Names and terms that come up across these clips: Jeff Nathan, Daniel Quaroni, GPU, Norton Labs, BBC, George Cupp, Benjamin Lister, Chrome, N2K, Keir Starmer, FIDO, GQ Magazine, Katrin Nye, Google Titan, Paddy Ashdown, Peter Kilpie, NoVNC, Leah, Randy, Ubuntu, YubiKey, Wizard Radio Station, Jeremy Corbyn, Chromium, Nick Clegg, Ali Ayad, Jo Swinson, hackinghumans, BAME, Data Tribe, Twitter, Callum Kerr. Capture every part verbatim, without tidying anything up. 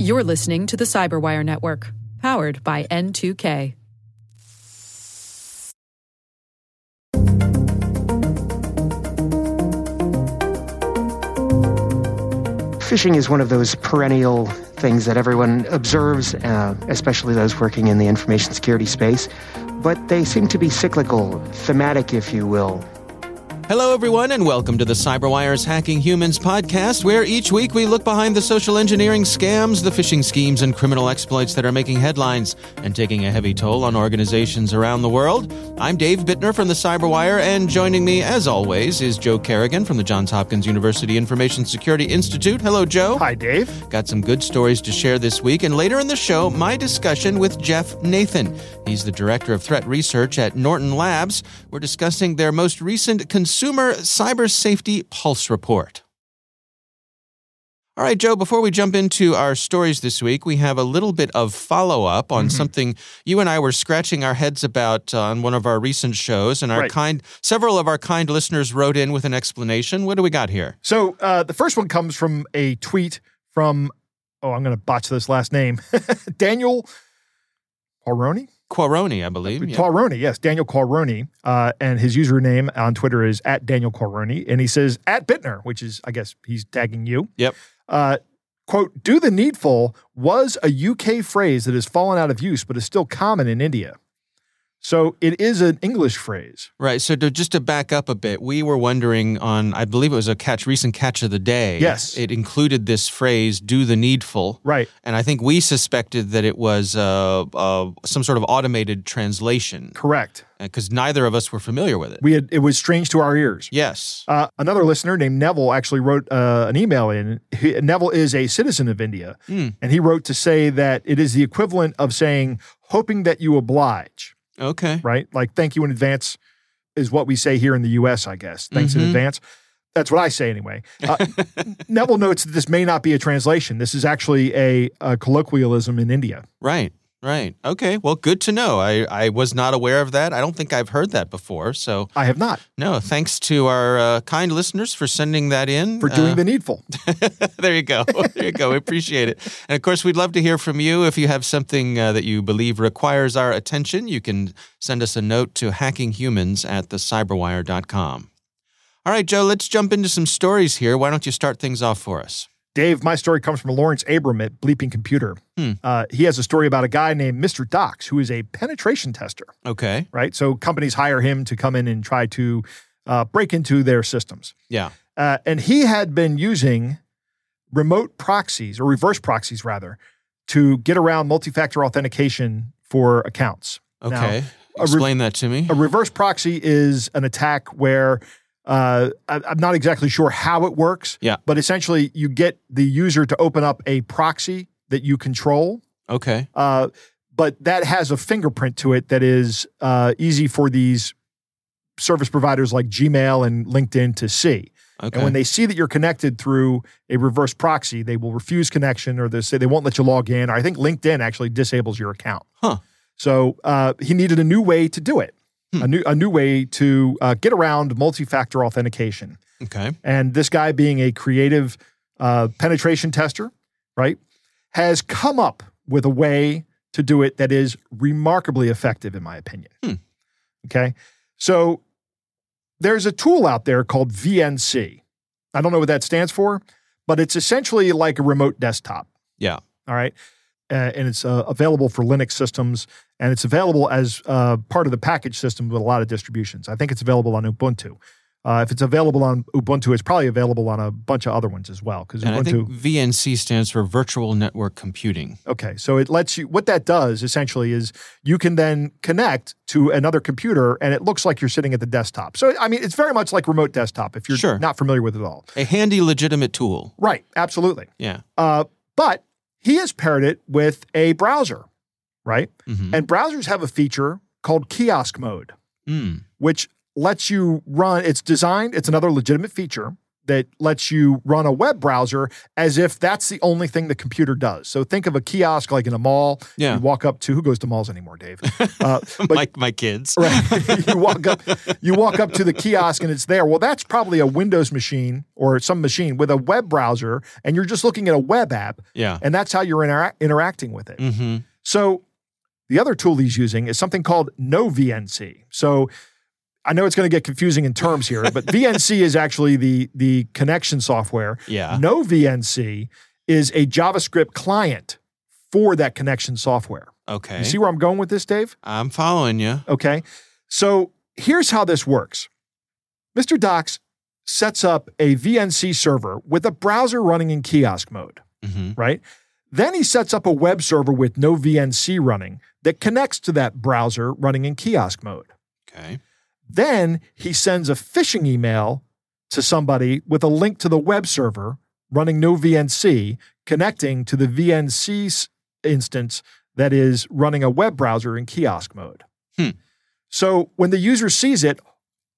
You're listening to the CyberWire Network, powered by N two K. Phishing is one of those perennial things that everyone observes, uh, especially those working in the information security space, but they seem to be cyclical, thematic, if you will. Hello, everyone, and welcome to the CyberWire's Hacking Humans podcast, where each week we look behind the social engineering scams, the phishing schemes, and criminal exploits that are making headlines and taking a heavy toll on organizations around the world. I'm Dave Bittner from the CyberWire, and joining me, as always, is Joe Carrigan from the Johns Hopkins University Information Security Institute. Hello, Joe. Hi, Dave. Got some good stories to share this week, and later in the show, my discussion with Jeff Nathan. He's the Director of Threat Research at Norton Labs. We're discussing their most recent consumer Consumer Cyber Safety Pulse Report. All right, Joe, before we jump into our stories this week, we have a little bit of follow-up on mm-hmm. something you and I were scratching our heads about uh, on one of our recent shows, and our right. kind, several of our kind listeners wrote in with an explanation. What do we got here? So uh, the first one comes from a tweet from, oh, I'm going to botch this last name, Daniel Quaroni? Quaroni, I believe. Yeah. Quaroni, yes. Daniel Quaroni. Uh, and his username on Twitter is at Daniel Quaroni. And he says, at Bittner, which is, I guess, he's tagging you. Yep. Uh, quote, do the needful was a U K phrase that has fallen out of use but is still common in India. So it is an English phrase. Right. So to, just to back up a bit, we were wondering on, I believe it was a catch, recent catch of the day. Yes. It included this phrase, do the needful. Right. And I think we suspected that it was uh, uh, some sort of automated translation. Correct. Because neither of us were familiar with it. We had, it was strange to our ears. Yes. Uh, another listener named Neville actually wrote uh, an email in. He, Neville is a citizen of India. Mm. And he wrote to say that it is the equivalent of saying, hoping that you oblige. Okay. Right? Like, thank you in advance is what we say here in the U S, I guess. Thanks mm-hmm. in advance. That's what I say anyway. Uh, Neville notes that this may not be a translation. This is actually a, a colloquialism in India. Right, right. Okay. Well, good to know. I, I was not aware of that. I don't think I've heard that before. So I have not. No, thanks to our uh, kind listeners for sending that in. For doing uh, the needful. There you go. There you go. We appreciate it. And of course, we'd love to hear from you. If you have something uh, that you believe requires our attention, you can send us a note to hacking humans at the cyberwire dot com. All right, Joe, let's jump into some stories here. Why don't you start things off for us? Dave, my story comes from Lawrence Abram at Bleeping Computer. Hmm. Uh, he has a story about a guy named mister D O X, who is a penetration tester. Okay. Right? So companies hire him to come in and try to uh, break into their systems. Yeah. Uh, and he had been using remote proxies, or reverse proxies, rather, to get around multi-factor authentication for accounts. Okay. Now, explain re- that to me. A reverse proxy is an attack where... Uh, I'm not exactly sure how it works, yeah. but essentially you get the user to open up a proxy that you control. Okay. Uh, but that has a fingerprint to it that is uh, easy for these service providers like Gmail and LinkedIn to see. Okay. And when they see that you're connected through a reverse proxy, they will refuse connection, or they say they won't let you log in. Or I think LinkedIn actually disables your account. Huh. So uh, he needed a new way to do it. Hmm. A new a new way to uh, get around multi-factor authentication. Okay. And this guy, being a creative uh, penetration tester, right, has come up with a way to do it that is remarkably effective, in my opinion. Hmm. Okay. So there's a tool out there called V N C. I don't know what that stands for, but it's essentially like a remote desktop. Yeah. All right. Uh, and it's uh, available for Linux systems, and it's available as uh, part of the package system with a lot of distributions. I think it's available on Ubuntu. Uh, if it's available on Ubuntu, it's probably available on a bunch of other ones as well. Because Ubuntu, I think V N C stands for Virtual Network Computing. Okay, so it lets you. What that does essentially is you can then connect to another computer, and it looks like you're sitting at the desktop. So I mean, it's very much like remote desktop if you're sure. not familiar with it at all. A handy, legitimate tool. Right. Absolutely. Yeah. Uh, but. He has paired it with a browser, right? Mm-hmm. And browsers have a feature called kiosk mode, mm. which lets you run – it's designed – it's another legitimate feature that lets you run a web browser as if that's the only thing the computer does. So think of a kiosk like in a mall. Yeah. You walk up to, who goes to malls anymore, Dave? Uh, but, my, my kids. Right. you walk up, you walk up to the kiosk and it's there. Well, that's probably a Windows machine or some machine with a web browser, and you're just looking at a web app. Yeah. And that's how you're intera- interacting with it. Mm-hmm. So the other tool he's using is something called No V N C. So I know it's going to get confusing in terms here, but V N C is actually the the connection software. Yeah. No V N C is a JavaScript client for that connection software. Okay. You see where I'm going with this, Dave? I'm following you. Okay. So here's how this works. Mister Dox sets up a V N C server with a browser running in kiosk mode, mm-hmm. right? Then he sets up a web server with No V N C running that connects to that browser running in kiosk mode. Okay. Then he sends a phishing email to somebody with a link to the web server running No V N C, connecting to the V N C instance that is running a web browser in kiosk mode. Hmm. So when the user sees it,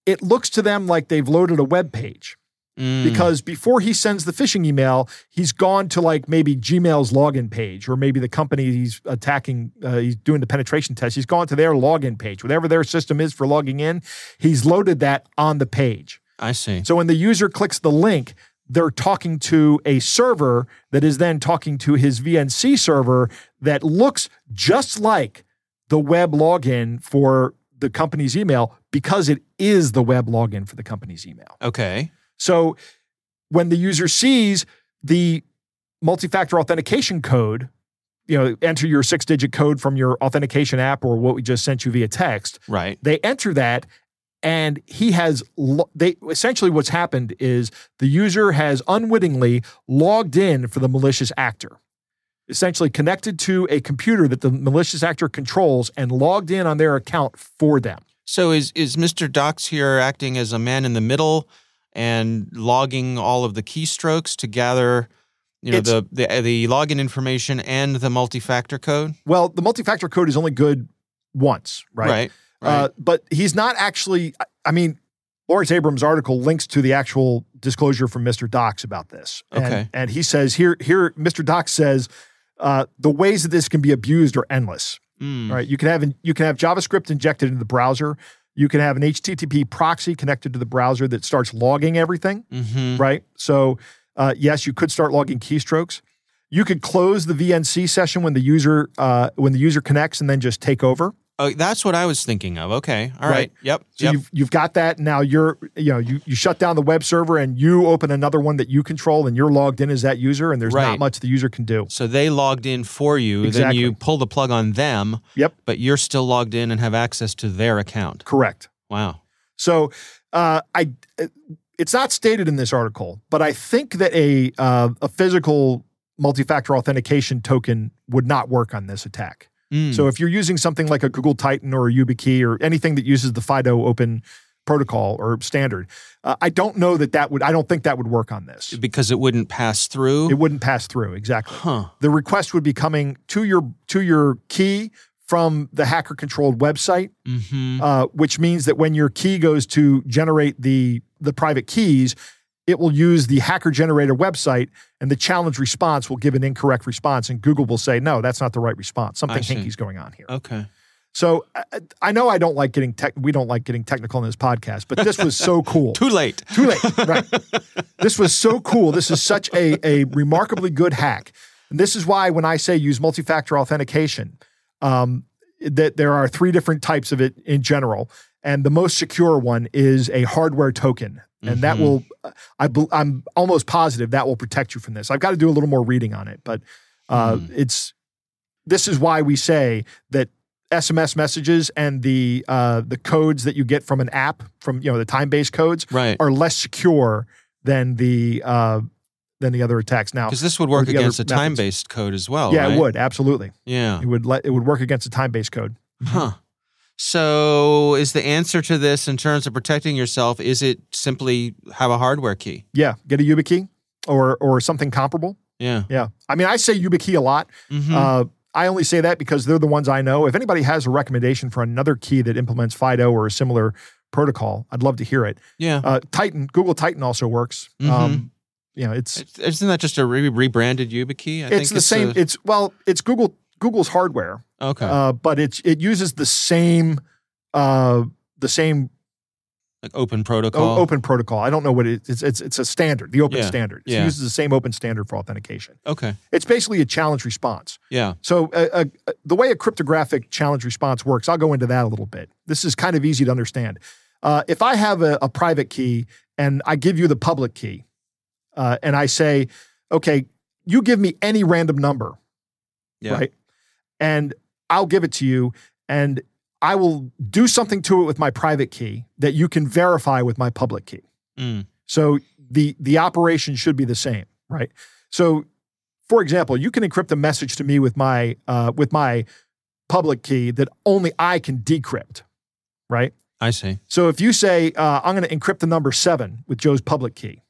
it looks to them like they've loaded a web page. Mm. Because before he sends the phishing email, he's gone to like maybe Gmail's login page, or maybe the company he's attacking, uh, he's doing the penetration test, he's gone to their login page. Whatever their system is for logging in, he's loaded that on the page. I see. So when the user clicks the link, they're talking to a server that is then talking to his V N C server that looks just like the web login for the company's email, because it is the web login for the company's email. Okay. So when the user sees the multi-factor authentication code, you know, enter your six-digit code from your authentication app or what we just sent you via text. Right. They enter that, and he has lo- – they essentially what's happened is the user has unwittingly logged in for the malicious actor, essentially connected to a computer that the malicious actor controls and logged in on their account for them. So is is Mister Dox here acting as a man in the middle – and logging all of the keystrokes to gather, you know, the, the the login information and the multi-factor code? Well, the multi-factor code is only good once, right? Right. right. Uh, but he's not actually. I mean, Lawrence Abrams' article links to the actual disclosure from Mister Dox about this. And, okay. And he says here, here, Mister Dox says uh, the ways that this can be abused are endless. Mm. Right. You can have you can have JavaScript injected into the browser. You can have an H T T P proxy connected to the browser that starts logging everything, mm-hmm. right? So, uh, yes, you could start logging keystrokes. You could close the V N C session when the user uh, when the user connects and then just take over. Oh, that's what I was thinking of. Okay, all right. right. Yep. So yep. You've, you've got that. Now you're you know you you shut down the web server and you open another one that you control, and you're logged in as that user, and there's right. not much the user can do. So they logged in for you. Exactly. Then you pull the plug on them. Yep. But you're still logged in and have access to their account. Correct. Wow. So uh, I it's not stated in this article, but I think that a uh, a physical multi-factor authentication token would not work on this attack. Mm. So if you're using something like a Google Titan or a YubiKey or anything that uses the FIDO open protocol or standard, uh, I don't know that that would – I don't think that would work on this. Because it wouldn't pass through? It wouldn't pass through, exactly. Huh. The request would be coming to your to your key from the hacker-controlled website, mm-hmm. uh, which means that when your key goes to generate the the private keys – it will use the hacker-generated website, and the challenge response will give an incorrect response, and Google will say, no, that's not the right response. Something hinky's going on here. Okay. So I, I know I don't like getting tech. We don't like getting technical in this podcast, but this was so cool. Too late. Too late, right. This was so cool. This is such a, a remarkably good hack. And this is why when I say use multi-factor authentication, um, that there are three different types of it in general, and the most secure one is a hardware token. And that will, I, I'm almost positive that will protect you from this. I've got to do a little more reading on it, but uh, mm. it's this is why we say that S M S messages and the uh, the codes that you get from an app, from you know the time-based codes, right. are less secure than the uh, than the other attacks. Now, because this would work against a time-based code as well. Yeah, right? It would absolutely. Yeah, it would. Let, it would work against a time-based code. Huh. So is the answer to this in terms of protecting yourself, is it simply have a hardware key? Yeah. Get a YubiKey or or something comparable. Yeah. Yeah. I mean, I say YubiKey a lot. Mm-hmm. Uh, I only say that because they're the ones I know. If anybody has a recommendation for another key that implements FIDO or a similar protocol. I'd love to hear it. Yeah. Uh, Titan, Google Titan also works. Mm-hmm. Um, you know, it's, it's isn't that just a re- rebranded YubiKey? I it's think the it's same. A... It's well, it's Google Google's hardware. Okay. Uh, but it it uses the same uh, the same like open protocol. O- open protocol. I don't know what it is. It's it's a standard. The open yeah. standard. It yeah. uses the same open standard for authentication. Okay. It's basically a challenge response. Yeah. So uh, uh, the way a cryptographic challenge response works, I'll go into that a little bit. This is kind of easy to understand. Uh, if I have a, a private key and I give you the public key, uh, and I say, okay, you give me any random number, yeah. right? And I'll give it to you, and I will do something to it with my private key that you can verify with my public key. Mm. So the the operation should be the same, right? So, for example, you can encrypt a message to me with my uh, with my public key that only I can decrypt, right? I see. So if you say, uh, I'm going to encrypt the number seven with Joe's public key,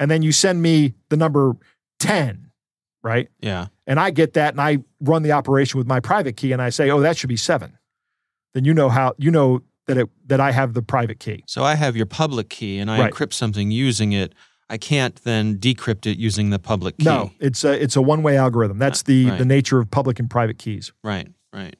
and then you send me the number ten, right? Yeah. And I get that, and I run the operation with my private key, and I say, oh, that should be seven. Then you know how you know that it, that I have the private key. So I have your public key, and I right. encrypt something using it. I can't then decrypt it using the public key. No, it's a it's a one-way algorithm. That's the, right. the nature of public and private keys. Right, right.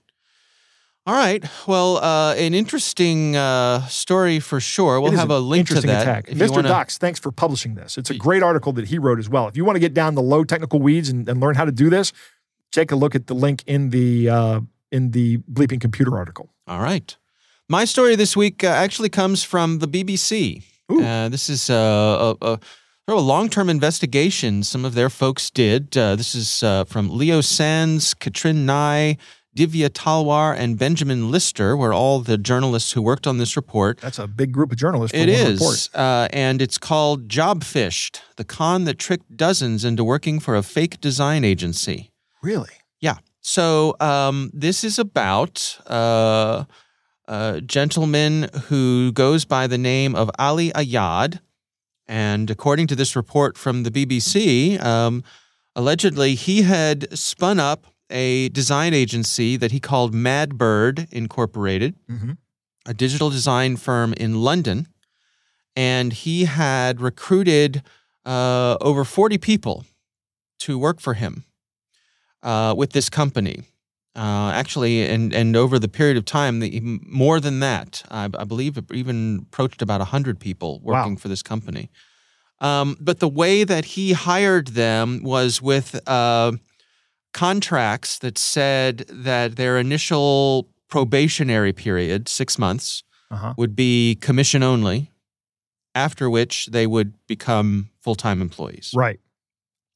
All right. Well, uh, an interesting uh, story for sure. We'll have a link to that. Interesting attack. mister Dox, thanks for publishing this. It's a great article that he wrote as well. If you want to get down the low technical weeds and, and learn how to do this, take a look at the link in the uh, in the Bleeping Computer article. All right. My story this week uh, actually comes from the B B C. Uh, this is a, a, a, a long-term investigation some of their folks did. Uh, this is uh, from Leo Sands, Katrin Nye, Divya Talwar, and Benjamin Lister were all the journalists who worked on this report. That's a big group of journalists for one report. It is, uh, and it's called Job Fished, the con that tricked dozens into working for a fake design agency. Really? Yeah. So um, this is about uh, a gentleman who goes by the name of Ali Ayad, and according to this report from the B B C, um, allegedly he had spun up a design agency that he called Madbird Incorporated, mm-hmm. a digital design firm in London, and he had recruited uh, over forty people to work for him uh, with this company. Uh, actually, and and over the period of time, the, more than that, I, I believe it even approached about one hundred people working wow. for this company. Um, but the way that he hired them was with uh, contracts that said that their initial probationary period, six months, uh-huh. would be commission only, after which they would become full-time employees. Right.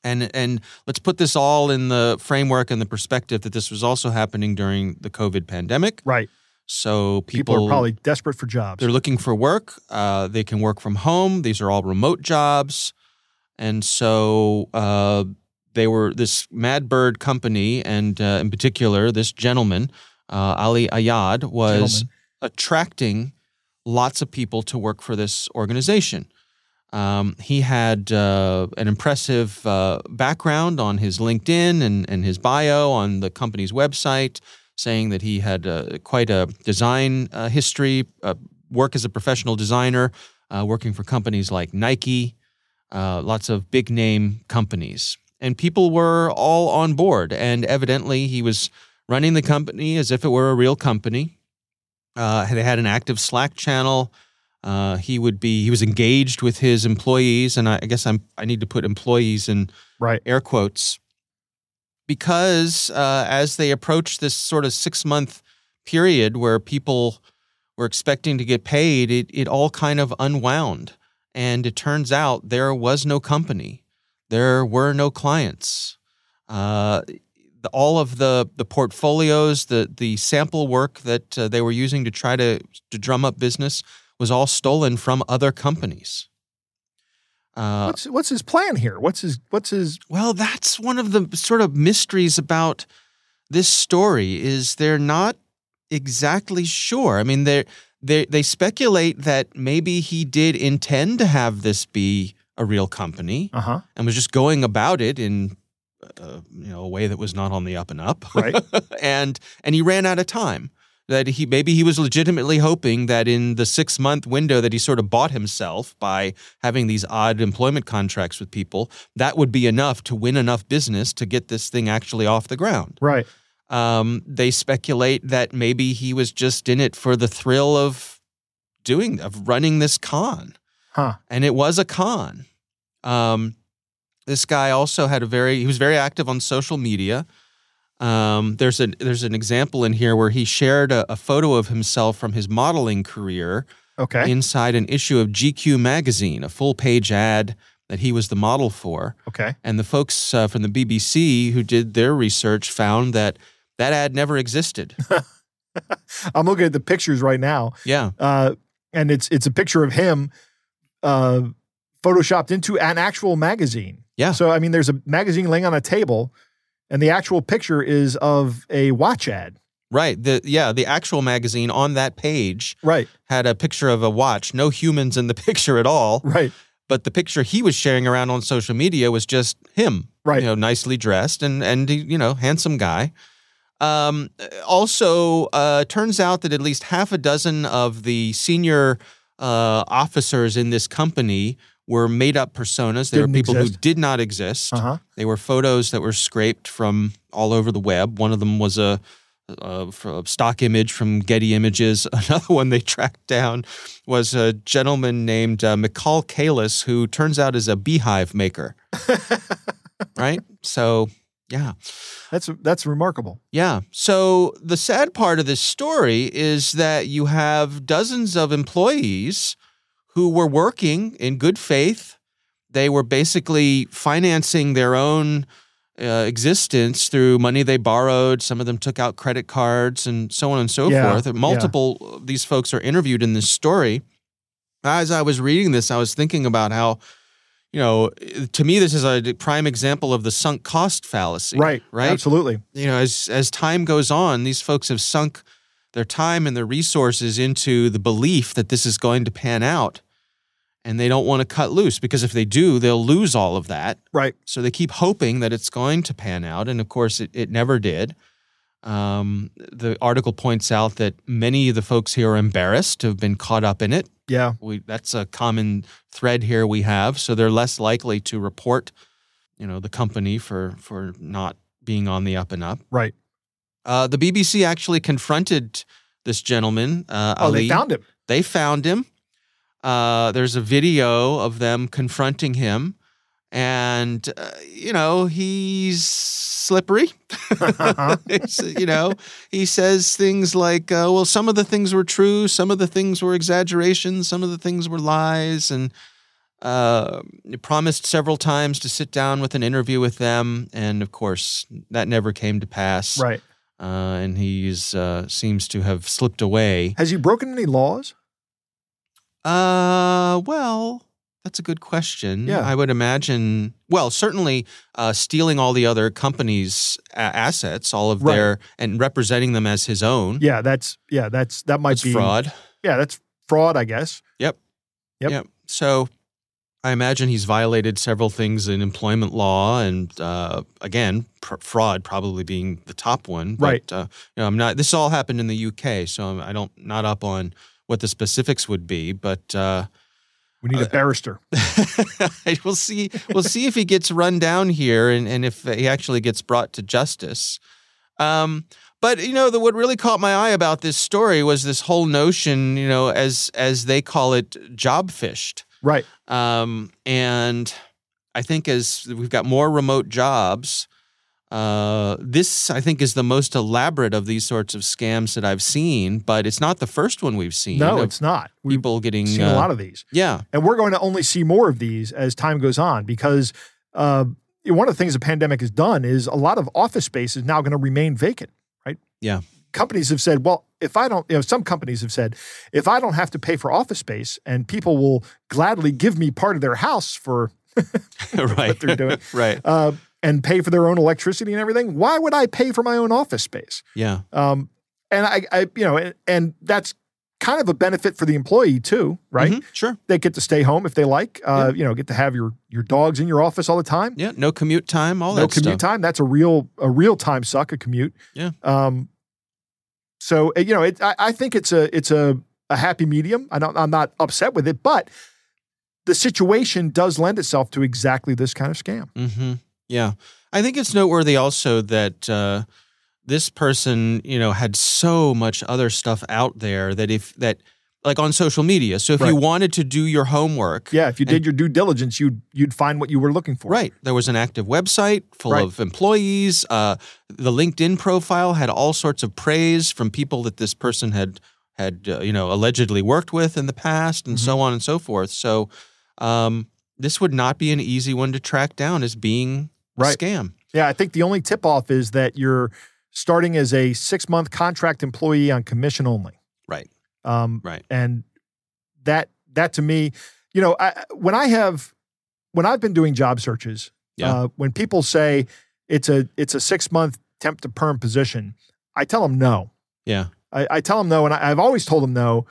And and let's put this all in the framework and the perspective that this was also happening during the COVID pandemic. Right. So people, people are probably desperate for jobs. They're looking for work. Uh, they can work from home. These are all remote jobs. And so uh, they were this Madbird company, and uh, in particular, this gentleman, uh, Ali Ayad, was gentleman. attracting lots of people to work for this organization. Um, he had uh, an impressive uh, background on his LinkedIn and, and his bio on the company's website, saying that he had uh, quite a design uh, history, uh, work as a professional designer, uh, working for companies like Nike, uh, lots of big-name companies. And people were all on board, and evidently he was running the company as if it were a real company. Uh, they had an active Slack channel. Uh, he would be. He was engaged with his employees, and I, I guess I'm. I need to put employees in right. air quotes, because uh, as they approached this sort of six month period where people were expecting to get paid, it it all kind of unwound, and it turns out there was no company, there were no clients. Uh, the, all of the the portfolios, the the sample work that uh, they were using to try to to drum up business was all stolen from other companies. Uh, what's what's his plan here? What's his what's his? Well, that's one of the sort of mysteries about this story is they're not exactly sure. I mean, they they they speculate that maybe he did intend to have this be a real company uh-huh. and was just going about it in uh, you know a way that was not on the up and up. Right. and and he ran out of time. that he maybe he was legitimately hoping that in the six-month window that he sort of bought himself by having these odd employment contracts with people, that would be enough to win enough business to get this thing actually off the ground. Right. Um, they speculate that maybe he was just in it for the thrill of doing of running this con. Huh. And it was a con. Um, this guy also had a very, he was very active on social media. Um, there's an there's an example in here where he shared a, a photo of himself from his modeling career okay. inside an issue of G Q magazine, a full page ad that he was the model for. Okay, and the folks uh, from the B B C who did their research found that that ad never existed. I'm looking at the pictures right now. Yeah, uh, and it's it's a picture of him uh, photoshopped into an actual magazine. Yeah, so I mean, there's a magazine laying on a table. And the actual picture is of a watch ad. Right. The yeah, the actual magazine on that page right. had a picture of a watch. No humans in the picture at all. Right. But the picture he was sharing around on social media was just him. Right. You know, nicely dressed and, and you know, handsome guy. Um, also, uh, turns out that at least half a dozen of the senior uh, officers in this company were made-up personas. They Didn't were people exist. who did not exist. Uh-huh. They were photos that were scraped from all over the web. One of them was a, a, a stock image from Getty Images. Another one they tracked down was a gentleman named uh, McCall Kalis, who turns out is a beehive maker. Right? So, yeah. That's that's remarkable. Yeah. So the sad part of this story is that you have dozens of employees who were working in good faith. They were basically financing their own uh, existence through money they borrowed. Some of them took out credit cards and so on and so yeah, forth. Multiple yeah. of these folks are interviewed in this story. As I was reading this, I was thinking about how, you know, to me this is a prime example of the sunk cost fallacy. Right, right? Absolutely. You know, as as time goes on, these folks have sunk their time and their resources into the belief that this is going to pan out. And they don't want to cut loose because if they do, they'll lose all of that. Right. So they keep hoping that it's going to pan out. And, of course, it, it never did. Um, the article points out that many of the folks here are embarrassed to have been caught up in it. Yeah. We, that's a common thread here we have. So they're less likely to report, you know, the company for, for not being on the up and up. Right. Uh, the B B C actually confronted this gentleman, uh, oh, Ali. Oh, they found him. They found him. Uh, there's a video of them confronting him, and, uh, you know, he's slippery. You know, he says things like, uh, well, some of the things were true, some of the things were exaggerations, some of the things were lies, and uh, promised several times to sit down with an interview with them, and, of course, that never came to pass. Right. Uh, and he uh, seems to have slipped away. Has he broken any laws? Uh, well, that's a good question. Yeah. I would imagine, well, certainly uh, stealing all the other companies' uh, assets, all of right. their, and representing them as his own. Yeah, that's, yeah, that's, that might that's be. fraud. Yeah, that's fraud, I guess. Yep. Yep. Yep. So I imagine he's violated several things in employment law and, uh, again, pr- fraud probably being the top one. But, right. Uh, you know, I'm not, this all happened in the U K, so I'm, I don't, not up on what the specifics would be, but uh, we need a uh, barrister. we'll see. We'll see if he gets run down here, and, and if he actually gets brought to justice. Um, but you know, the, what really caught my eye about this story was this whole notion, you know, as as they call it, job fished. Right. Um, and I think as we've got more remote jobs, Uh, this, I think, is the most elaborate of these sorts of scams that I've seen, but it's not the first one we've seen. No, it's not. People we've getting seen uh, a lot of these. Yeah. And we're going to only see more of these as time goes on because uh, one of the things the pandemic has done is a lot of office space is now going to remain vacant, right? Yeah. Companies have said, well, if I don't, you know, some companies have said, if I don't have to pay for office space and people will gladly give me part of their house for right. what they're doing. Right. Uh, and pay for their own electricity and everything, why would I pay for my own office space? Yeah. Um, and I, I you know, and, and that's kind of a benefit for the employee too, right? Mm-hmm, sure. They get to stay home if they like, uh, yeah. you know, get to have your, your dogs in your office all the time. Yeah. No commute time, all no that stuff. No commute time. That's a real, a real time suck, a commute. Yeah. Um, So, you know, it, I, I think it's a it's a, a happy medium. I don't, I'm not upset with it, but the situation does lend itself to exactly this kind of scam. Mm-hmm. Yeah. I think it's noteworthy also that uh, this person, you know, had so much other stuff out there that if that like on social media. So if right. you wanted to do your homework. Yeah, if you did and, your due diligence, you'd you'd find what you were looking for. Right. There was an active website full right. of employees. Uh, the LinkedIn profile had all sorts of praise from people that this person had had uh, you know allegedly worked with in the past and mm-hmm. so on and so forth. So um, this would not be an easy one to track down as being right. a scam. Yeah, I think the only tip-off is that you're starting as a six-month contract employee on commission only. Right. Um, right. And that, that to me, you know, I, when I have, when I've been doing job searches, yeah. uh, when people say it's a, it's a six month temp to perm position, I tell them no. Yeah. I, I tell them no. And I, I've always told them no,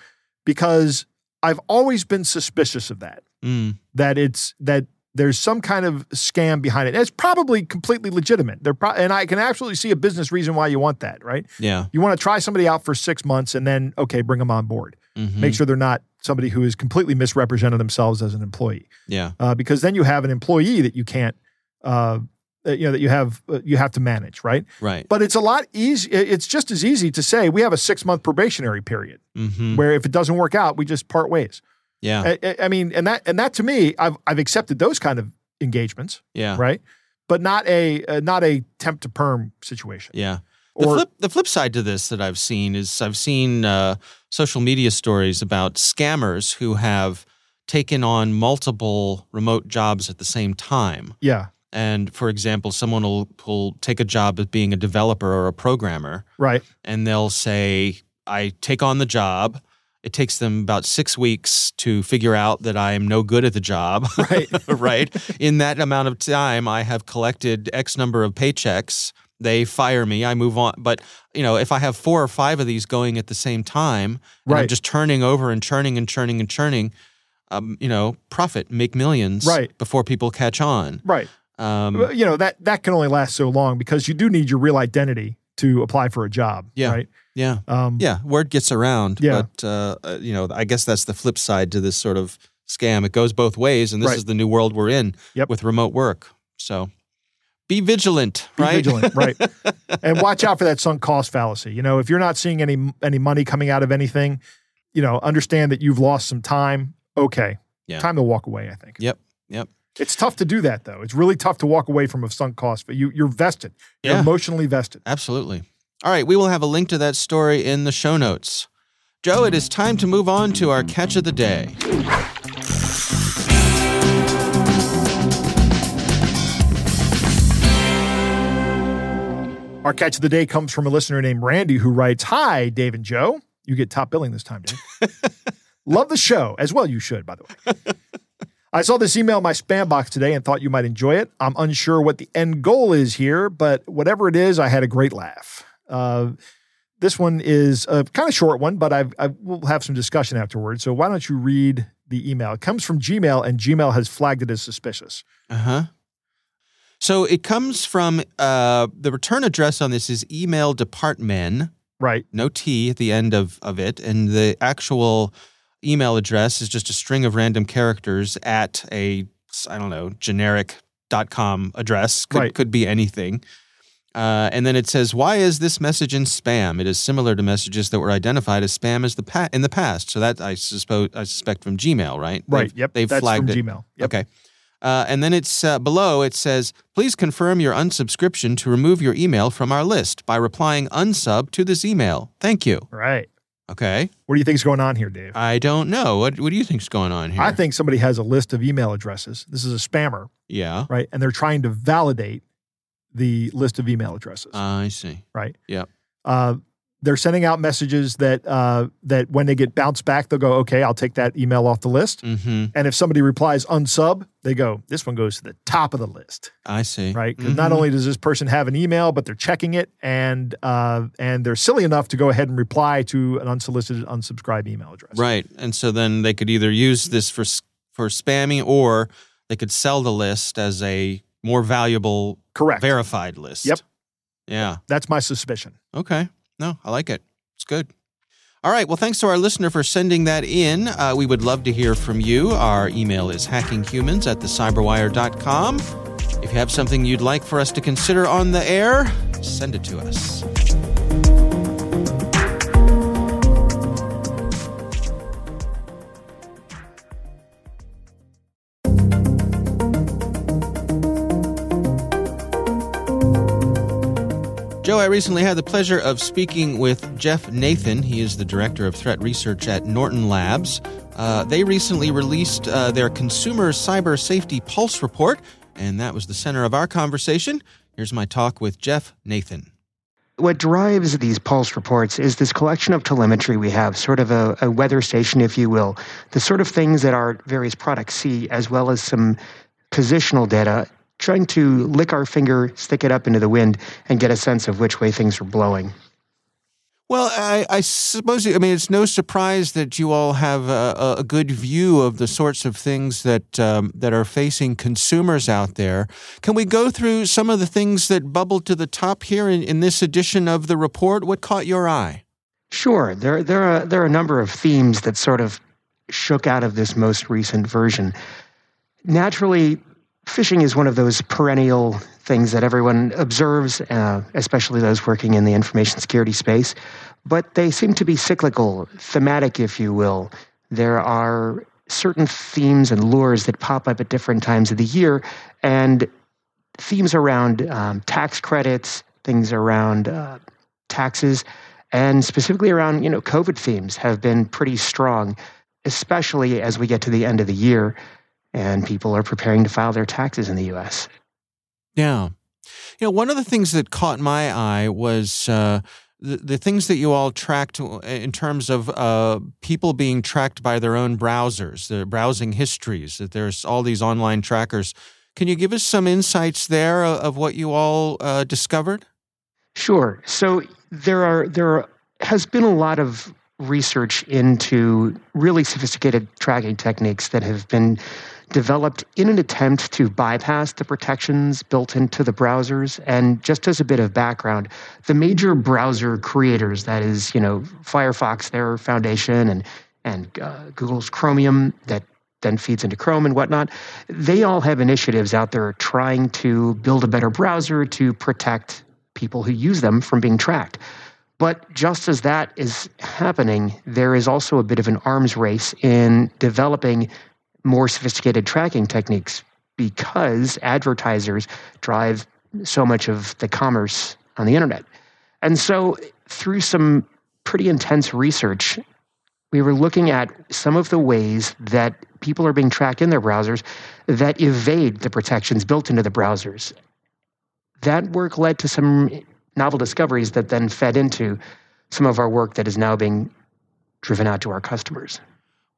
because I've always been suspicious of that, mm. that it's, that there's some kind of scam behind it. And it's probably completely legitimate. They're pro- and I can absolutely see a business reason why you want that, right? Yeah. You want to try somebody out for six months and then, okay, bring them on board. Mm-hmm. Make sure they're not somebody who is completely misrepresented themselves as an employee. Yeah. Uh, because then you have an employee that you can't, uh, you know, that you have uh, you have to manage, right? Right. But it's a lot easy. It's just as easy to say we have a six month probationary period mm-hmm. where if it doesn't work out, we just part ways. Yeah, I, I mean, and that and that to me, I've I've accepted those kind of engagements. Yeah, right. But not a uh, not a temp to perm situation. Yeah. Or, the flip the flip side to this that I've seen is I've seen uh, social media stories about scammers who have taken on multiple remote jobs at the same time. Yeah. And for example, someone will, will take a job as being a developer or a programmer. Right. And they'll say, "I take on the job." It takes them about six weeks to figure out that I am no good at the job. Right. Right. In that amount of time, I have collected X number of paychecks. They fire me. I move on. But, you know, if I have four or five of these going at the same time, right. I'm just turning over and churning and churning and churning, um, you know, profit, make millions right. before people catch on. Right. Um, you know, that, that can only last so long because you do need your real identity to apply for a job. Yeah. Right. Yeah. Um, yeah. Word gets around. Yeah. But, uh, you know, I guess that's the flip side to this sort of scam. It goes both ways. And this right. is the new world we're in yep. with remote work. So be vigilant, be right? Be vigilant, right. And watch out for that sunk cost fallacy. You know, if you're not seeing any any money coming out of anything, you know, understand that you've lost some time. Okay. Yeah. Time to walk away, I think. Yep. Yep. It's tough to do that, though. It's really tough to walk away from a sunk cost, but you, you're vested. You're yeah. emotionally vested. Absolutely. All right, we will have a link to that story in the show notes. Joe, it is time to move on to our catch of the day. Our catch of the day comes from a listener named Randy who writes, "Hi, Dave and Joe." You get top billing this time, Dave. "Love the show." As well you should, by the way. "I saw this email in my spam box today and thought you might enjoy it. I'm unsure what the end goal is here, but whatever it is, I had a great laugh." Uh, this one is a kind of short one, but I've, I will have some discussion afterwards. So why don't you read the email? It comes from Gmail, and Gmail has flagged it as suspicious. Uh-huh. So it comes from uh, the return address on this is email department. Right. No T at the end of, of it, and the actual email address is just a string of random characters at a, I don't know, generic .com address. Could, right. could be anything. Uh, and then it says, "Why is this message in spam? It is similar to messages that were identified as spam as the pa- in the past." So that I suppose I suspect from Gmail, right? Right. They've, yep. They've That's flagged from it. Gmail. Yep. Okay. Uh, and then it's uh, below. It says, "Please confirm your unsubscription to remove your email from our list by replying unsub to this email. Thank you." Right. Okay. What do you think's going on here, Dave? I don't know. What What do you think's going on here? I think somebody has a list of email addresses. This is a spammer. Yeah. Right? And they're trying to validate the list of email addresses. Uh, I see. Right? Yeah. Uh, they're sending out messages that uh, that when they get bounced back, they'll go, "Okay, I'll take that email off the list." Mm-hmm. And if somebody replies unsub, they go, "This one goes to the top of the list." I see. Right? Because mm-hmm. not only does this person have an email, but they're checking it, and uh, and they're silly enough to go ahead and reply to an unsolicited, unsubscribed email address. Right. And so then they could either use this for for spamming, or they could sell the list as a more valuable, correct, verified list. Yep. Yeah. That's my suspicion. Okay. No, I like it. It's good. All right. Well, thanks to our listener for sending that in. Uh, we would love to hear from you. Our email is hacking humans at the cyberwire dot com. If you have something you'd like for us to consider on the air, send it to us. Joe, I recently had the pleasure of speaking with Jeff Nathan. He is the director of threat research at Norton Labs. Uh, they recently released uh, their Consumer Cyber Safety Pulse Report, and that was the center of our conversation. Here's my talk with Jeff Nathan. What drives these pulse reports is this collection of telemetry we have, sort of a, a weather station, if you will, the sort of things that our various products see, as well as some positional data, trying to lick our finger, stick it up into the wind, and get a sense of which way things are blowing. Well, I, I suppose, I mean, it's no surprise that you all have a, a good view of the sorts of things that um, that are facing consumers out there. Can we go through some of the things that bubbled to the top here in, in this edition of the report? What caught your eye? Sure. There, there, are, there are a number of themes that sort of shook out of this most recent version. Naturally, phishing is one of those perennial things that everyone observes, uh, especially those working in the information security space, but they seem to be cyclical, thematic, if you will. There are certain themes and lures that pop up at different times of the year, and themes around um, tax credits, things around uh, taxes, and specifically around, you know, COVID themes have been pretty strong, especially as we get to the end of the year and people are preparing to file their taxes in the U S. Yeah. You know, one of the things that caught my eye was uh, the, the things that you all tracked in terms of uh, people being tracked by their own browsers, their browsing histories, that there's all these online trackers. Can you give us some insights there of what you all uh, discovered? Sure. So there are there are, has been a lot of research into really sophisticated tracking techniques that have been developed in an attempt to bypass the protections built into the browsers. And just as a bit of background, the major browser creators, that is, you know, Firefox, their foundation, and and uh, Google's Chromium that then feeds into Chrome and whatnot, they all have initiatives out there trying to build a better browser to protect people who use them from being tracked. But just as that is happening, there is also a bit of an arms race in developing more sophisticated tracking techniques, because advertisers drive so much of the commerce on the internet. And so through some pretty intense research, we were looking at some of the ways that people are being tracked in their browsers that evade the protections built into the browsers. That work led to some novel discoveries that then fed into some of our work that is now being driven out to our customers.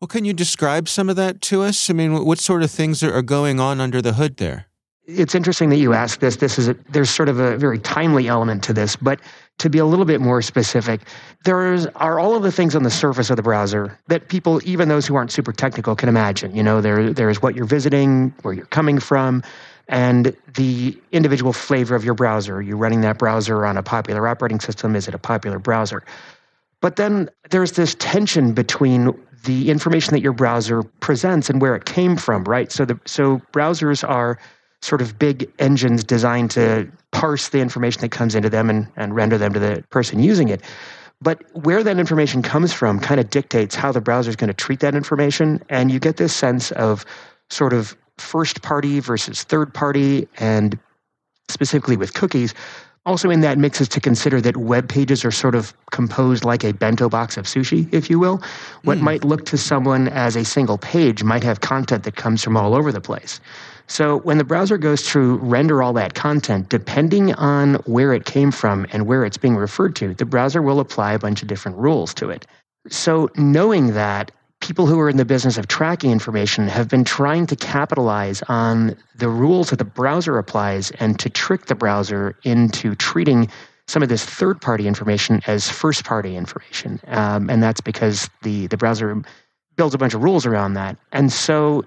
Well, can you describe some of that to us? I mean, what sort of things are going on under the hood there? It's interesting that you ask this. This is a, there's sort of a very timely element to this, but to be a little bit more specific, there is, are all of the things on the surface of the browser that people, even those who aren't super technical, can imagine. You know, there there is what you're visiting, where you're coming from, and the individual flavor of your browser. Are you running that browser on a popular operating system? Is it a popular browser? But then there's this tension between the information that your browser presents and where it came from, right? So the so browsers are sort of big engines designed to parse the information that comes into them and, and render them to the person using it. But where that information comes from kind of dictates how the browser is going to treat that information. And you get this sense of sort of first party versus third party, and specifically with cookies. Also in that mix is to consider that web pages are sort of composed like a bento box of sushi, if you will. What mm. might look to someone as a single page might have content that comes from all over the place. So when the browser goes to render all that content, depending on where it came from and where it's being referred to, the browser will apply a bunch of different rules to it. So knowing that, people who are in the business of tracking information have been trying to capitalize on the rules that the browser applies and to trick the browser into treating some of this third-party information as first-party information. Um, and that's because the, the browser builds a bunch of rules around that. And so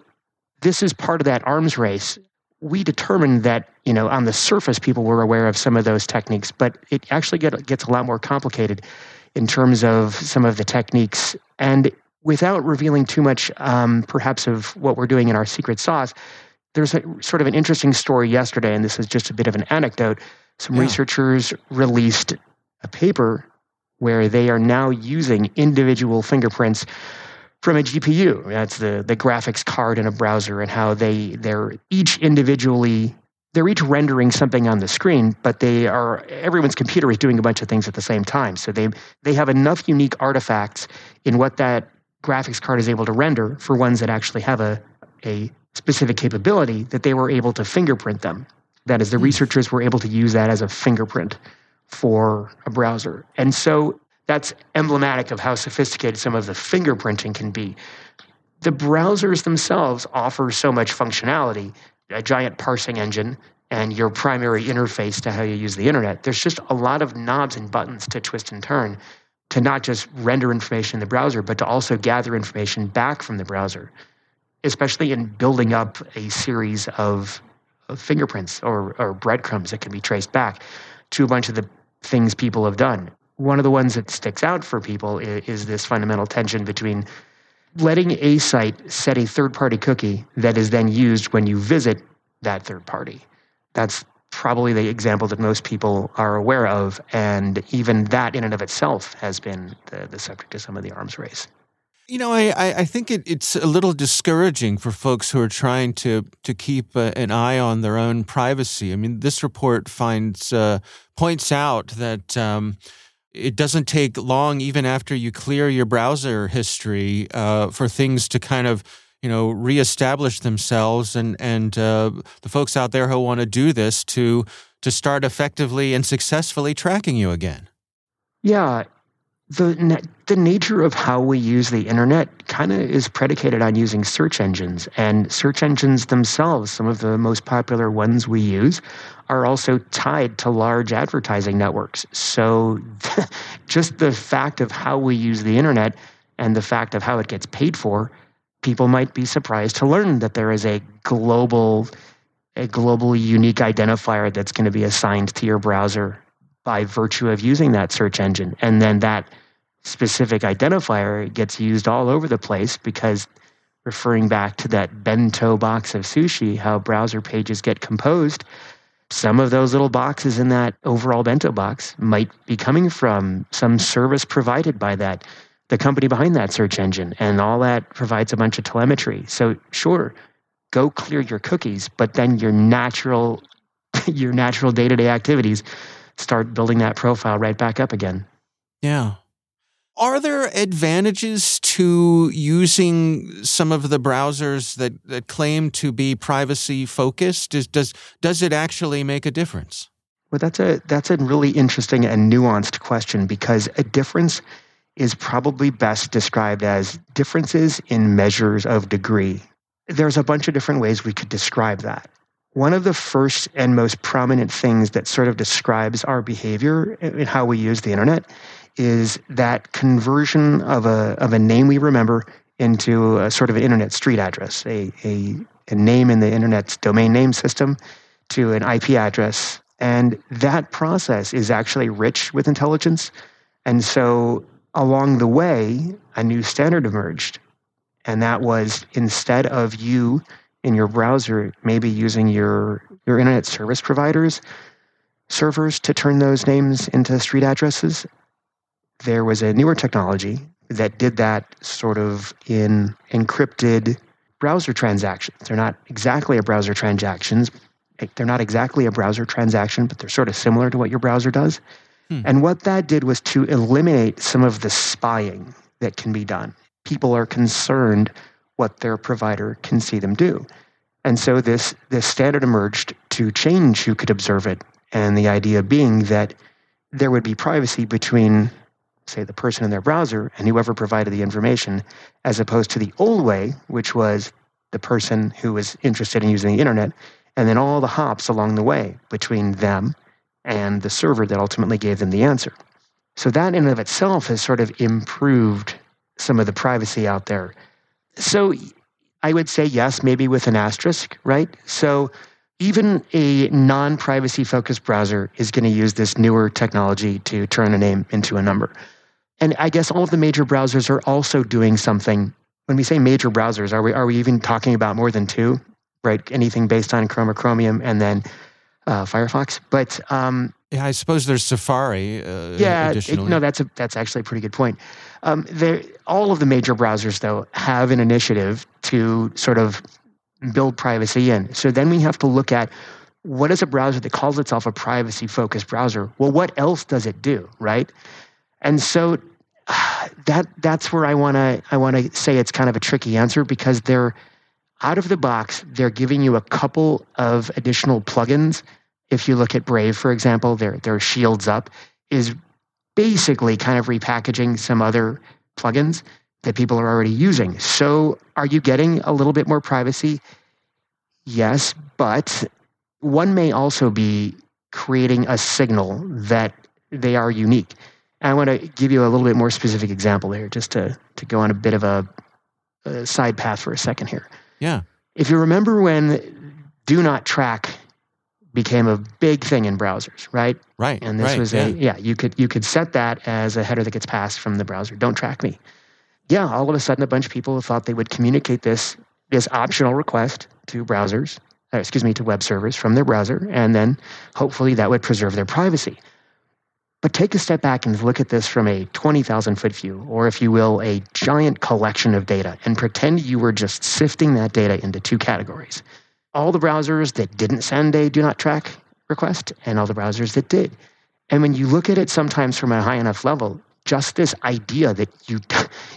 this is part of that arms race. We determined that, you know, on the surface, people were aware of some of those techniques, but it actually get, gets a lot more complicated in terms of some of the techniques. And without revealing too much, um, perhaps, of what we're doing in our secret sauce, there's a sort of an interesting story yesterday, and this is just a bit of an anecdote. Some yeah. researchers released a paper where they are now using individual fingerprints from a G P U. That's the, the graphics card in a browser, and how they, they're each individually, they're each rendering something on the screen, but they are, everyone's computer is doing a bunch of things at the same time. So they they have enough unique artifacts in what that graphics card is able to render for ones that actually have a, a specific capability, that they were able to fingerprint them. That is, the mm. researchers were able to use that as a fingerprint for a browser. And so that's emblematic of how sophisticated some of the fingerprinting can be. The browsers themselves offer so much functionality, a giant parsing engine and your primary interface to how you use the internet. There's just a lot of knobs and buttons to twist and turn to not just render information in the browser, but to also gather information back from the browser, especially in building up a series of, of fingerprints or, or breadcrumbs that can be traced back to a bunch of the things people have done. One of the ones that sticks out for people is, is this fundamental tension between letting a site set a third-party cookie that is then used when you visit that third party. That's probably the example that most people are aware of, and even that in and of itself has been the, the subject of some of the arms race. You know, I, I think it, it's a little discouraging for folks who are trying to to keep a, an eye on their own privacy. I mean, this report finds uh, points out that um, it doesn't take long, even after you clear your browser history, uh, for things to kind of, you know, reestablish themselves, and and uh, the folks out there who want to do this to to start effectively and successfully tracking you again. Yeah. The the nature of how we use the internet kind of is predicated on using search engines. And search engines themselves, some of the most popular ones we use, are also tied to large advertising networks. So just the fact of how we use the internet and the fact of how it gets paid for, people might be surprised to learn that there is a global, a globally unique identifier that's going to be assigned to your browser by virtue of using that search engine. And then that specific identifier gets used all over the place because, referring back to that bento box of sushi, how browser pages get composed, some of those little boxes in that overall bento box might be coming from some service provided by that, the company behind that search engine, and all that provides a bunch of telemetry. So sure, go clear your cookies, but then your natural, your natural day-to-day activities start building that profile right back up again. Yeah. Are there advantages to using some of the browsers that, that claim to be privacy focused? Does, does does it actually make a difference? Well, that's a that's a really interesting and nuanced question, because a difference is probably best described as differences in measures of degree. There's a bunch of different ways we could describe that. One of the first and most prominent things that sort of describes our behavior and how we use the internet is that conversion of a of a name we remember into a sort of an internet street address, a, a, a name in the internet's domain name system to an I P address. And that process is actually rich with intelligence. And so along the way, a new standard emerged. And that was, instead of you in your browser maybe using your, your internet service providers, servers to turn those names into street addresses, there was a newer technology that did that sort of in encrypted browser transactions. They're not exactly a browser transactions. They're not exactly a browser transaction, but they're sort of similar to what your browser does. Hmm. And what that did was to eliminate some of the spying that can be done. People are concerned what their provider can see them do. And so this, this standard emerged to change who could observe it. And the idea being that there would be privacy between, say, the person in their browser and whoever provided the information, as opposed to the old way, which was the person who was interested in using the internet, and then all the hops along the way between them and the server that ultimately gave them the answer. So that in and of itself has sort of improved some of the privacy out there. So I would say yes, maybe with an asterisk, right? So even a non-privacy focused browser is going to use this newer technology to turn a name into a number. And I guess all of the major browsers are also doing something. When we say major browsers, are we are we even talking about more than two? Right? Anything based on Chrome or Chromium and then uh, Firefox. But um, yeah, I suppose there's Safari. Uh, yeah, it, no, that's a, that's actually a pretty good point. Um, there, all of the major browsers though have an initiative to sort of build privacy in. So then we have to look at what is a browser that calls itself a privacy-focused browser. Well, what else does it do, right? And so that that's where I want to I want to say it's kind of a tricky answer because they're out of the box. They're giving you a couple of additional plugins. If you look at Brave, for example, their their Shields Up is basically kind of repackaging some other plugins that people are already using. So are you getting a little bit more privacy? Yes, but one may also be creating a signal that they are unique. And I want to give you a little bit more specific example there just to, to go on a bit of a, a side path for a second here. Yeah. If you remember when do not track became a big thing in browsers, right? Right. And this right, was yeah. a, yeah, you could, you could set that as a header that gets passed from the browser. Don't track me. Yeah, all of a sudden, a bunch of people thought they would communicate this this optional request to browsers, or excuse me, to web servers from their browser, and then hopefully that would preserve their privacy. But take a step back and look at this from a twenty thousand foot view, or if you will, a giant collection of data, and pretend you were just sifting that data into two categories. All the browsers that didn't send a do not track request, and all the browsers that did. And when you look at it sometimes from a high enough level, just this idea that you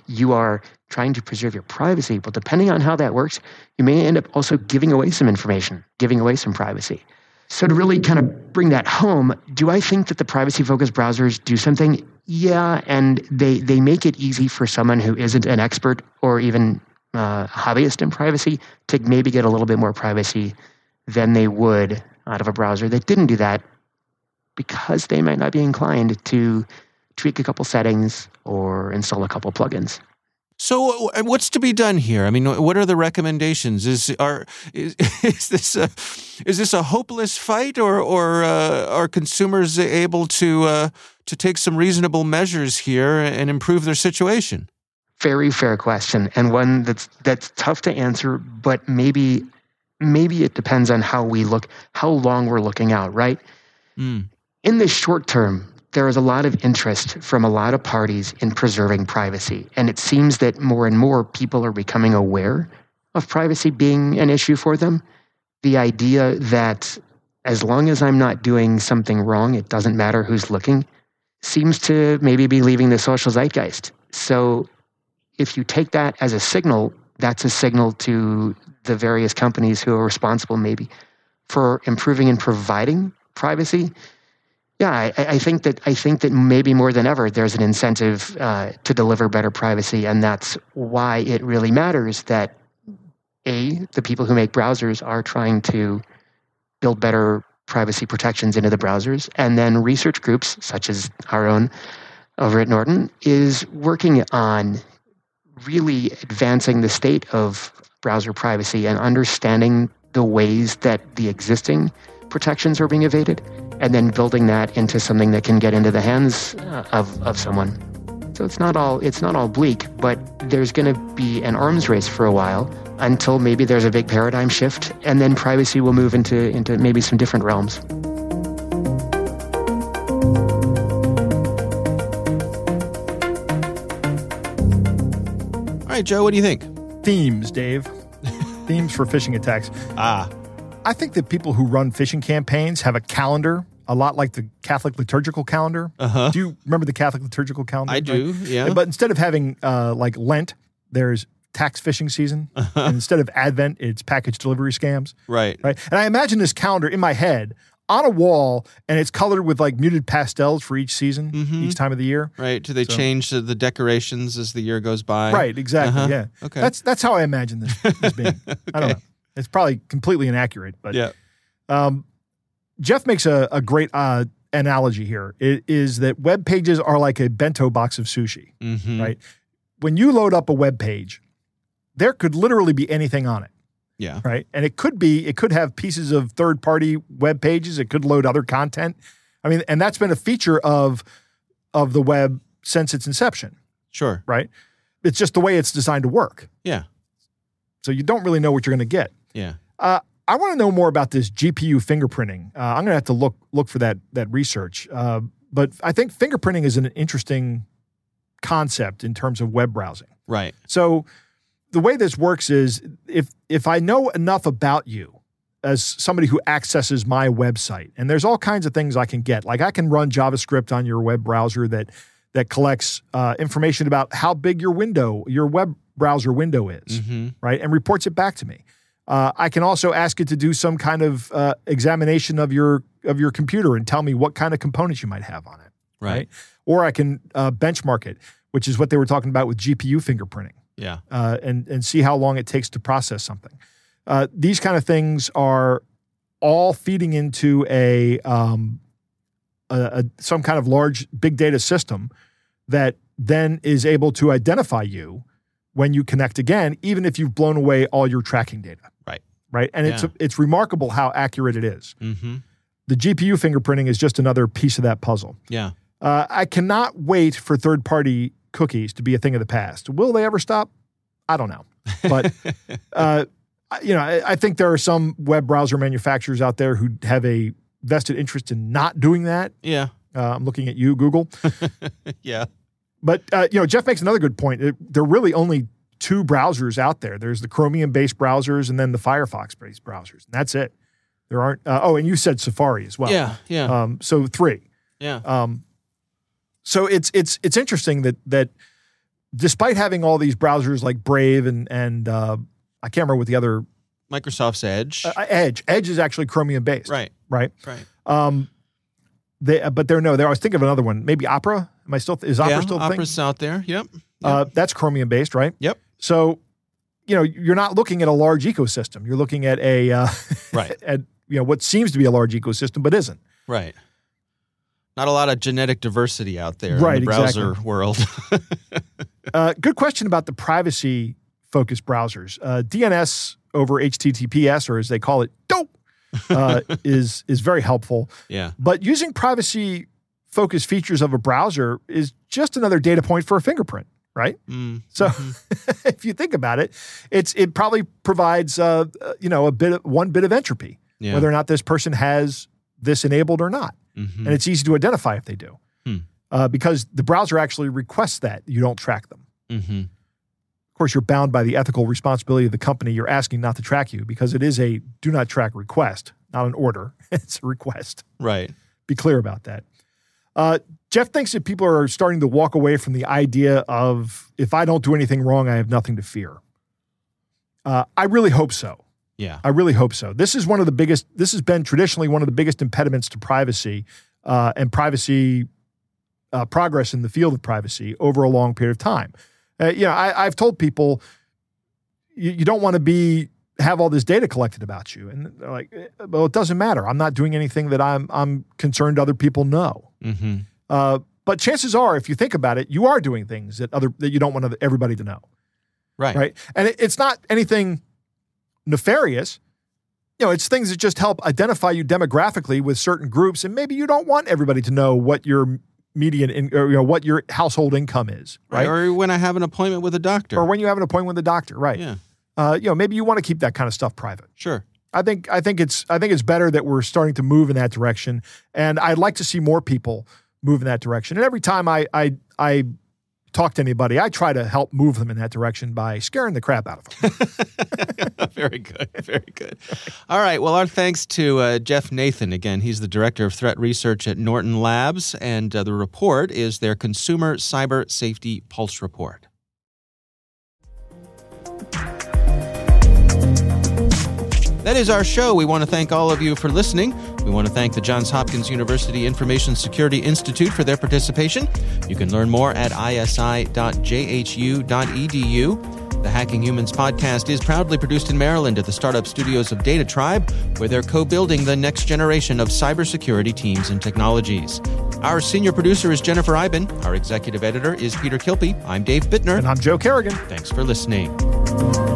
you are trying to preserve your privacy, but depending on how that works, you may end up also giving away some information, giving away some privacy. So to really kind of bring that home, do I think that the privacy-focused browsers do something? Yeah, and they, they make it easy for someone who isn't an expert or even uh, hobbyist in privacy to maybe get a little bit more privacy than they would out of a browser that didn't do that because they might not be inclined to tweak a couple settings or install a couple plugins. So what's to be done here? I mean, what are the recommendations? Is are is, is this a is this a hopeless fight, or or uh, are consumers able to uh, to take some reasonable measures here and improve their situation? Very fair question, and one that's that's tough to answer. But maybe maybe it depends on how we look, how long we're looking out, right? Mm. In the short term, there is a lot of interest from a lot of parties in preserving privacy. And it seems that more and more people are becoming aware of privacy being an issue for them. The idea that as long as I'm not doing something wrong, it doesn't matter who's looking, seems to maybe be leaving the social zeitgeist. So if you take that as a signal, that's a signal to the various companies who are responsible maybe for improving and providing privacy. Yeah, I, I think that I think that maybe more than ever, there's an incentive uh, to deliver better privacy, and that's why it really matters that A, the people who make browsers are trying to build better privacy protections into the browsers, and then research groups such as our own over at Norton is working on really advancing the state of browser privacy and understanding the ways that the existing protections are being evaded, and then building that into something that can get into the hands of, of someone. So it's not all it's not all bleak, but there's going to be an arms race for a while until maybe there's a big paradigm shift, and then privacy will move into into maybe some different realms. All right, Joe, what do you think? Themes, Dave. Themes for phishing attacks. Ah. I think that people who run phishing campaigns have a calendar, a lot like the Catholic liturgical calendar. Uh-huh. Do you remember the Catholic liturgical calendar? I do, right? Yeah. But instead of having uh, like Lent, there's tax phishing season. Uh-huh. And instead of Advent, it's package delivery scams. Right. Right. And I imagine this calendar in my head on a wall, and it's colored with like muted pastels for each season, mm-hmm. each time of the year. Right. Do they so. change the decorations as the year goes by? Right. Exactly. Uh-huh. Yeah. Okay. That's that's how I imagine this, this being. Okay. I don't know. It's probably completely inaccurate, but yeah. um, Jeff makes a, a great uh, analogy here. It is that web pages are like a bento box of sushi, mm-hmm. right? When you load up a web page, there could literally be anything on it, yeah, right? And it could be, it could have pieces of third-party web pages. It could load other content. I mean, and that's been a feature of of the web since its inception. Sure. Right? It's just the way it's designed to work. Yeah. So you don't really know what you're going to get. Yeah. Uh, I want to know more about this G P U fingerprinting. Uh, I'm going to have to look look for that that research. Uh, but I think fingerprinting is an interesting concept in terms of web browsing. Right. So the way this works is if if I know enough about you as somebody who accesses my website, and there's all kinds of things I can get. Like I can run JavaScript on your web browser that that collects uh, information about how big your window, your web browser window is, mm-hmm. right, and reports it back to me. Uh, I can also ask it to do some kind of uh, examination of your of your computer and tell me what kind of components you might have on it. Right. right? Or I can uh, benchmark it, which is what they were talking about with G P U fingerprinting. Yeah. Uh, and, and see how long it takes to process something. Uh, these kind of things are all feeding into a, um, a, a some kind of large big data system that then is able to identify you when you connect again, even if you've blown away all your tracking data. Right. Right. And yeah. it's it's remarkable how accurate it is. Mm-hmm. The G P U fingerprinting is just another piece of that puzzle. Yeah. Uh, I cannot wait for third-party cookies to be a thing of the past. Will they ever stop? I don't know. But, uh, you know, I, I think there are some web browser manufacturers out there who have a vested interest in not doing that. Yeah. Uh, I'm looking at you, Google. yeah. But, uh, you know, Jeff makes another good point. It, there are really only two browsers out there. There's the Chromium-based browsers and then the Firefox-based browsers. And that's it. There aren't uh, – oh, and you said Safari as well. Yeah, yeah. Um, so three. Yeah. Um, so it's it's it's interesting that that despite having all these browsers like Brave and, and uh, I can't remember what the other – Microsoft's Edge. Uh, Edge. Edge is actually Chromium-based. Right. Right? Right. Um, they, uh, but there – no, there. I was thinking of another one. Maybe Opera? Am I still th- – is Opera yeah, still a thing? Yeah, Opera's out there. Yep. yep. Uh, that's Chromium-based, right? Yep. So, you know, you're not looking at a large ecosystem. You're looking at a uh, – Right. at, you know, what seems to be a large ecosystem, but isn't. Right. Not a lot of genetic diversity out there right, in the browser exactly. world. uh, good question about the privacy-focused browsers. Uh, D N S over H T T P S, or as they call it, dope, uh, is, is very helpful. Yeah. But using privacy-focused features of a browser is just another data point for a fingerprint. Right, mm. so mm-hmm. if you think about it, it's it probably provides uh, you know a bit of, one bit of entropy, yeah. whether or not this person has this enabled or not, mm-hmm. and it's easy to identify if they do, hmm. uh, because the browser actually requests that you don't track them. Mm-hmm. Of course, you're bound by the ethical responsibility of the company you're asking not to track you because it is a do not track request, not an order. It's a request. Right. Be clear about that. Uh, Jeff thinks that people are starting to walk away from the idea of if I don't do anything wrong, I have nothing to fear. Uh, I really hope so. Yeah. I really hope so. This is one of the biggest, this has been traditionally one of the biggest impediments to privacy uh, and privacy uh, progress in the field of privacy over a long period of time. Uh, you know, I, I've told people, you, you don't want to be, have all this data collected about you. And they're like, well, it doesn't matter. I'm not doing anything that I'm I'm concerned other people know. Mm-hmm. Uh, but chances are, if you think about it, you are doing things that other that you don't want everybody to know. Right. Right. And it, it's not anything nefarious. You know, it's things that just help identify you demographically with certain groups, and maybe you don't want everybody to know what your median, in, or, you know, what your household income is. Right? Right. Or when I have an appointment with a doctor. Or when you have an appointment with a doctor. Right. Yeah. Uh, you know, maybe you want to keep that kind of stuff private. Sure. I think I think it's I think it's better that we're starting to move in that direction, and I'd like to see more people move in that direction. And every time I I, I talk to anybody, I try to help move them in that direction by scaring the crap out of them. Very good. Very good. All right. Well, our thanks to uh, Jeff Nathan again. He's the director of threat research at Norton Labs, and uh, the report is their Consumer Cyber Safety Pulse Report. That is our show. We want to thank all of you for listening. We want to thank the Johns Hopkins University Information Security Institute for their participation. You can learn more at isi dot j h u dot e d u. The Hacking Humans podcast is proudly produced in Maryland at the startup studios of Data Tribe, where they're co-building the next generation of cybersecurity teams and technologies. Our senior producer is Jennifer Iben. Our executive editor is Peter Kilpie. I'm Dave Bittner. And I'm Joe Carrigan. Thanks for listening.